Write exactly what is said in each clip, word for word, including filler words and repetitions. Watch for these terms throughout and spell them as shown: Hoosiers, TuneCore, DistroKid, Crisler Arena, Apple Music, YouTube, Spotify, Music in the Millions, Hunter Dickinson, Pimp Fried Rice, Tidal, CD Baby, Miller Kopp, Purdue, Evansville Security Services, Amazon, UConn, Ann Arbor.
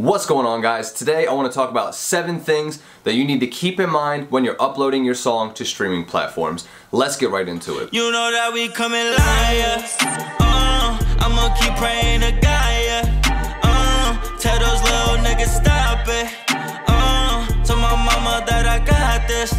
What's going on, guys? Today I want to talk about seven things that you need to keep in mind when you're uploading your song to streaming platforms. Let's get right into it. You know that we coming liar. Uh, I'm gonna keep praying to God, yeah. Uh, tell those little niggas stop it. Uh, tell my mama that I got this.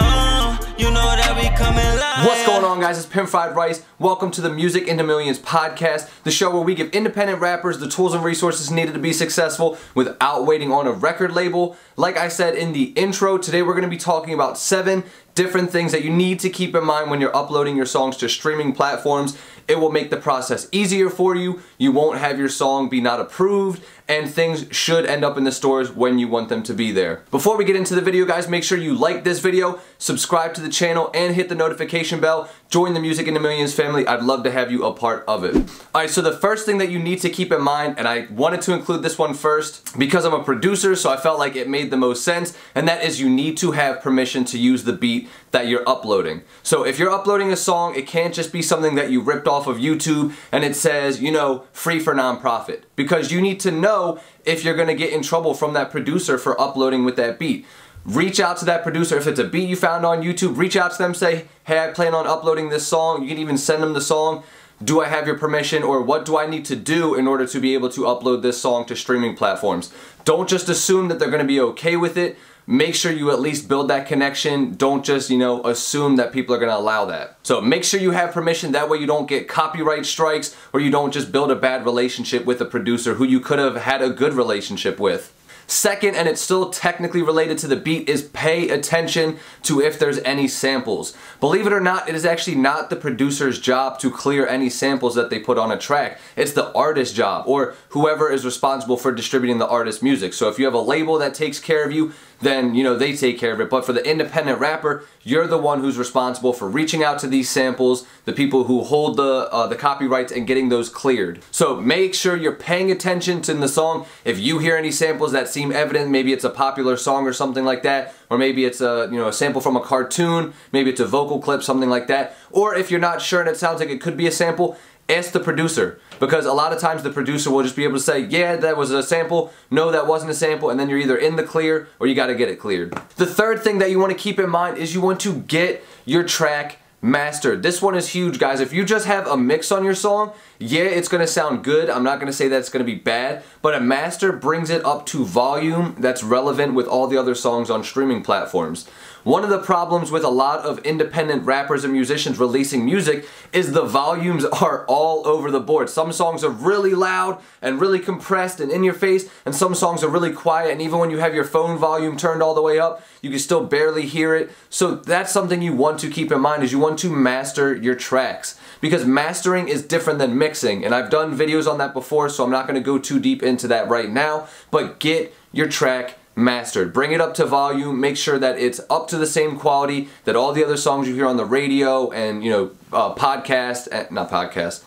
Uh, you know that we coming liar. What's going on, guys? It's Pimp Fried Rice. Welcome to the Music in the Millions podcast, the show where we give independent rappers the tools and resources needed to be successful without waiting on a record label. Like I said in the intro, today we're going to be talking about seven different things that you need to keep in mind when you're uploading your songs to streaming platforms. It will make the process easier for you. You won't have your song be not approved, and things should end up in the stores when you want them to be there. Before we get into the video, guys, make sure you like this video, subscribe to the channel, and hit the notification bell. Join the Music in the Millions family. I'd love to have you a part of it. Alright, so the first thing that you need to keep in mind, and I wanted to include this one first because I'm a producer, so I felt like it made the most sense, and that is you need to have permission to use the beat that you're uploading. So if you're uploading a song, it can't just be something that you ripped off of YouTube and it says, you know, free for nonprofit, because you need to know if you're going to get in trouble from that producer for uploading with that beat. Reach out to that producer. If it's a beat you found on YouTube, reach out to them, say, hey, I plan on uploading this song. You can even send them the song. Do I have your permission, or what do I need to do in order to be able to upload this song to streaming platforms? Don't just assume that they're going to be okay with it. Make sure you at least build that connection. Don't just, you know, assume that people are gonna allow that. So make sure you have permission, that way you don't get copyright strikes, or you don't just build a bad relationship with a producer who you could have had a good relationship with. Second, and it's still technically related to the beat, is pay attention to if there's any samples. Believe it or not, it is actually not the producer's job to clear any samples that they put on a track. It's the artist's job, or whoever is responsible for distributing the artist's music. So if you have a label that takes care of you, then, you know, they take care of it. But for the independent rapper, you're the one who's responsible for reaching out to these samples, the people who hold the uh, the copyrights, and getting those cleared. So make sure you're paying attention to the song. If you hear any samples that seem evident, maybe it's a popular song or something like that, or maybe it's a, you know, a sample from a cartoon, maybe it's a vocal clip, something like that. Or if you're not sure and it sounds like it could be a sample, ask the producer, because a lot of times the producer will just be able to say, yeah, that was a sample, no, that wasn't a sample, and then you're either in the clear or you got to get it cleared. The third thing that you want to keep in mind is you want to get your track mastered. This one is huge, guys. If you just have a mix on your song, yeah, it's going to sound good. I'm not going to say that it's going to be bad, but a master brings it up to volume that's relevant with all the other songs on streaming platforms. One of the problems with a lot of independent rappers and musicians releasing music is the volumes are all over the board. Some songs are really loud and really compressed and in your face, and some songs are really quiet, and even when you have your phone volume turned all the way up, you can still barely hear it. So that's something you want to keep in mind, is you want to master your tracks, because mastering is different than mixing, and I've done videos on that before, so I'm not going to go too deep into that right now, but get your track mastered. Bring it up to volume. Make sure that it's up to the same quality that all the other songs you hear on the radio and, you know, uh, podcast, and, not podcast,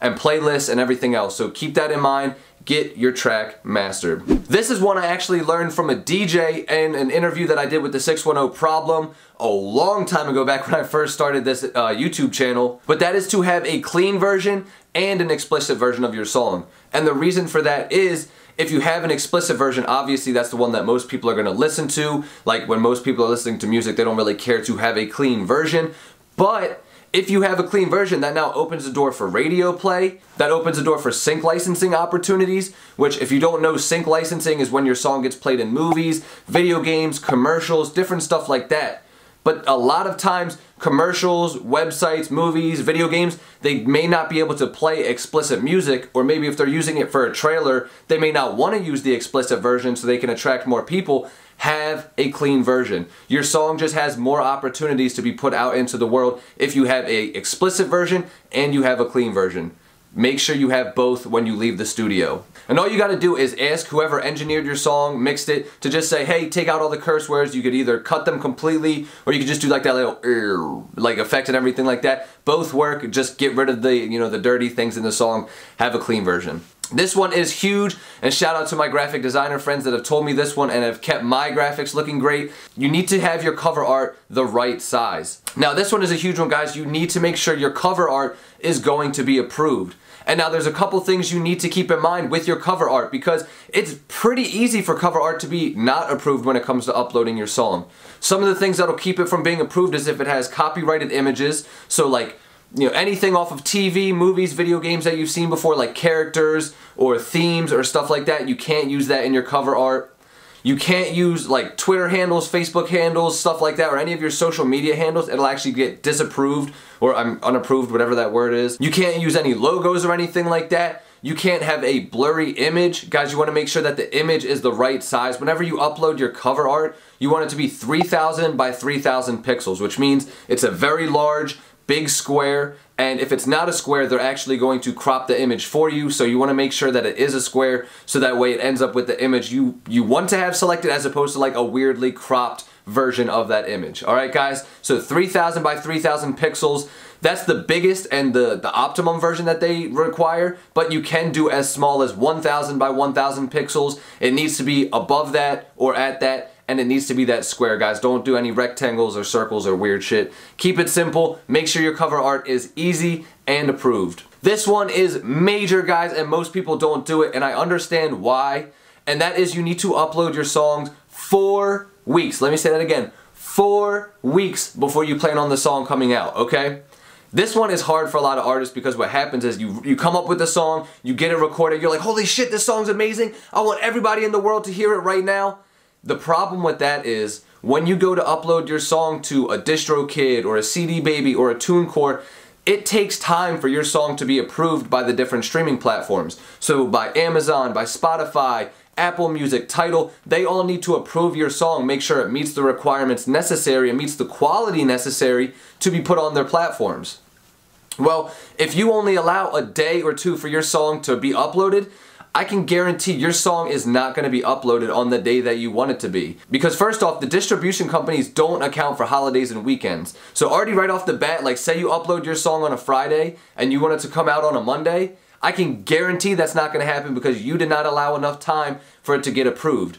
and playlists and everything else. So keep that in mind. Get your track mastered. This is one I actually learned from a D J in an interview that I did with the six one zero Problem a long time ago, back when I first started this uh, YouTube channel. But that is to have a clean version and an explicit version of your song. And the reason for that is, if you have an explicit version, obviously that's the one that most people are going to listen to. Like, when most people are listening to music, they don't really care to have a clean version. But if you have a clean version, that now opens the door for radio play. That opens the door for sync licensing opportunities, which, if you don't know, sync licensing is when your song gets played in movies, video games, commercials, different stuff like that. But a lot of times, commercials, websites, movies, video games, they may not be able to play explicit music, or maybe if they're using it for a trailer, they may not want to use the explicit version so they can attract more people. Have a clean version. Your song just has more opportunities to be put out into the world if you have an explicit version and you have a clean version. Make sure you have both when you leave the studio. And all you gotta do is ask whoever engineered your song, mixed it, to just say, hey, take out all the curse words. You could either cut them completely, or you could just do like that little like effect and everything like that. Both work. Just get rid of the, you know, the dirty things in the song. Have a clean version. This one is huge, and shout out to my graphic designer friends that have told me this one and have kept my graphics looking great. You need to have your cover art the right size. Now, this one is a huge one, guys. You need to make sure your cover art is going to be approved. And now there's a couple things you need to keep in mind with your cover art, because it's pretty easy for cover art to be not approved when it comes to uploading your song. Some of the things that'll keep it from being approved is if it has copyrighted images, so like, you know, anything off of T V, movies, video games that you've seen before, like characters or themes or stuff like that, you can't use that in your cover art. You can't use like Twitter handles, Facebook handles, stuff like that, or any of your social media handles. It'll actually get disapproved or um, unapproved, whatever that word is. You can't use any logos or anything like that. You can't have a blurry image. Guys, you want to make sure that the image is the right size. Whenever you upload your cover art, you want it to be three thousand by three thousand pixels, which means it's a very large, big square, and if it's not a square, they're actually going to crop the image for you, so you want to make sure that it is a square, so that way it ends up with the image you, you want to have selected as opposed to like a weirdly cropped version of that image. Alright guys, so three thousand by three thousand pixels, that's the biggest and the, the optimum version that they require, but you can do as small as one thousand by one thousand pixels. It needs to be above that or at that, and it needs to be that square, guys. Don't do any rectangles or circles or weird shit. Keep it simple. Make sure your cover art is easy and approved. This one is major, guys, and most people don't do it, and I understand why, and that is you need to upload your songs four weeks. Let me say that again. Four weeks before you plan on the song coming out, okay? This one is hard for a lot of artists, because what happens is you, you come up with a song, you get it recorded, you're like, holy shit, this song's amazing. I want everybody in the world to hear it right now. The problem with that is when you go to upload your song to a DistroKid or a C D Baby or a TuneCore, it takes time for your song to be approved by the different streaming platforms. So by Amazon, by Spotify, Apple Music, Tidal, they all need to approve your song, make sure it meets the requirements necessary, it meets the quality necessary to be put on their platforms. Well, if you only allow a day or two for your song to be uploaded, I can guarantee your song is not going to be uploaded on the day that you want it to be. Because first off, the distribution companies don't account for holidays and weekends. So already right off the bat, like say you upload your song on a Friday and you want it to come out on a Monday, I can guarantee that's not going to happen because you did not allow enough time for it to get approved.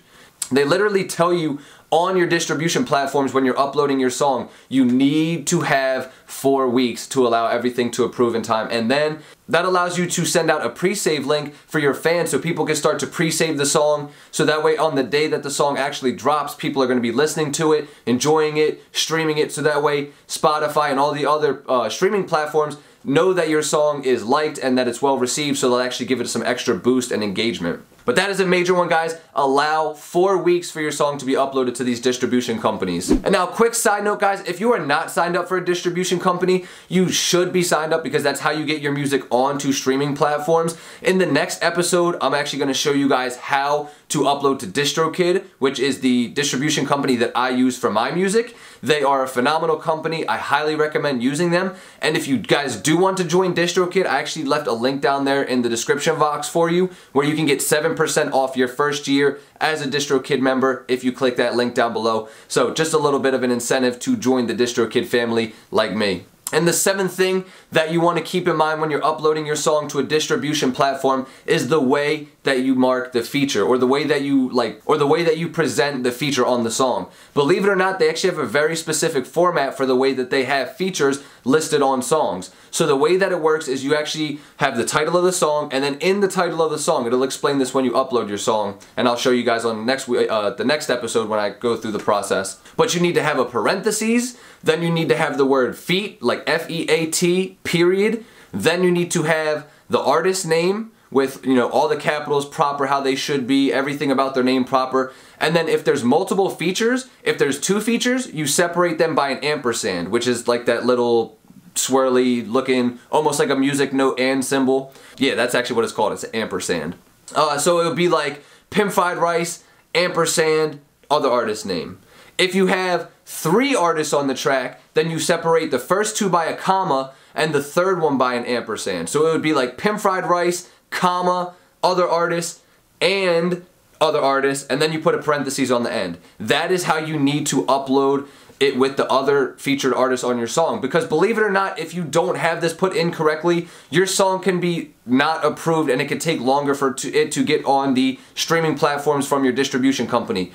They literally tell you on your distribution platforms when you're uploading your song, you need to have four weeks to allow everything to approve in time. And then that allows you to send out a pre-save link for your fans so people can start to pre-save the song. So that way on the day that the song actually drops, people are going to be listening to it, enjoying it, streaming it. So that way Spotify and all the other uh, streaming platforms know that your song is liked and that it's well received, so they'll actually give it some extra boost and engagement. But that is a major one, guys. Allow four weeks for your song to be uploaded to these distribution companies. And now, quick side note, guys, if you are not signed up for a distribution company, you should be signed up, because that's how you get your music onto streaming platforms. In the next episode, I'm actually going to show you guys how to upload to DistroKid, which is the distribution company that I use for my music. They are a phenomenal company. I highly recommend using them. And if you guys do want to join DistroKid, I actually left a link down there in the description box for you where you can get seven percent off your first year as a DistroKid member if you click that link down below. So just a little bit of an incentive to join the DistroKid family like me. And the seventh thing that you want to keep in mind when you're uploading your song to a distribution platform is the way that you mark the feature, or the way that you like, or the way that you present the feature on the song. Believe it or not, they actually have a very specific format for the way that they have features listed on songs. So the way that it works is you actually have the title of the song, and then in the title of the song, it'll explain this when you upload your song, and I'll show you guys on the next uh, the next episode when I go through the process. But you need to have a parentheses, then you need to have the word feat, like F E A T, period. Then you need to have the artist name with, you know, all the capitals proper, how they should be, everything about their name proper. And then if there's multiple features, if there's two features, you separate them by an ampersand, which is like that little swirly looking, almost like a music note and symbol. Yeah, that's actually what it's called. It's an ampersand. Uh, so it would be like Pimp Fried Rice, ampersand, other artist name. If you have three artists on the track, then you separate the first two by a comma and the third one by an ampersand. So it would be like Pimp Fried Rice, comma, other artists, and other artists, and then you put a parentheses on the end. That is how you need to upload it with the other featured artists on your song. Because believe it or not, if you don't have this put in correctly, your song can be not approved and it can take longer for it to get on the streaming platforms from your distribution company.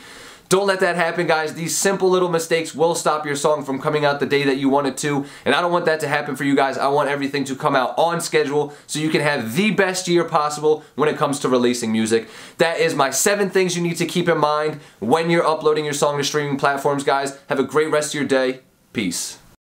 Don't let that happen, guys. These simple little mistakes will stop your song from coming out the day that you want it to, and I don't want that to happen for you guys. I want everything to come out on schedule so you can have the best year possible when it comes to releasing music. That is my seven things you need to keep in mind when you're uploading your song to streaming platforms, guys. Have a great rest of your day. Peace.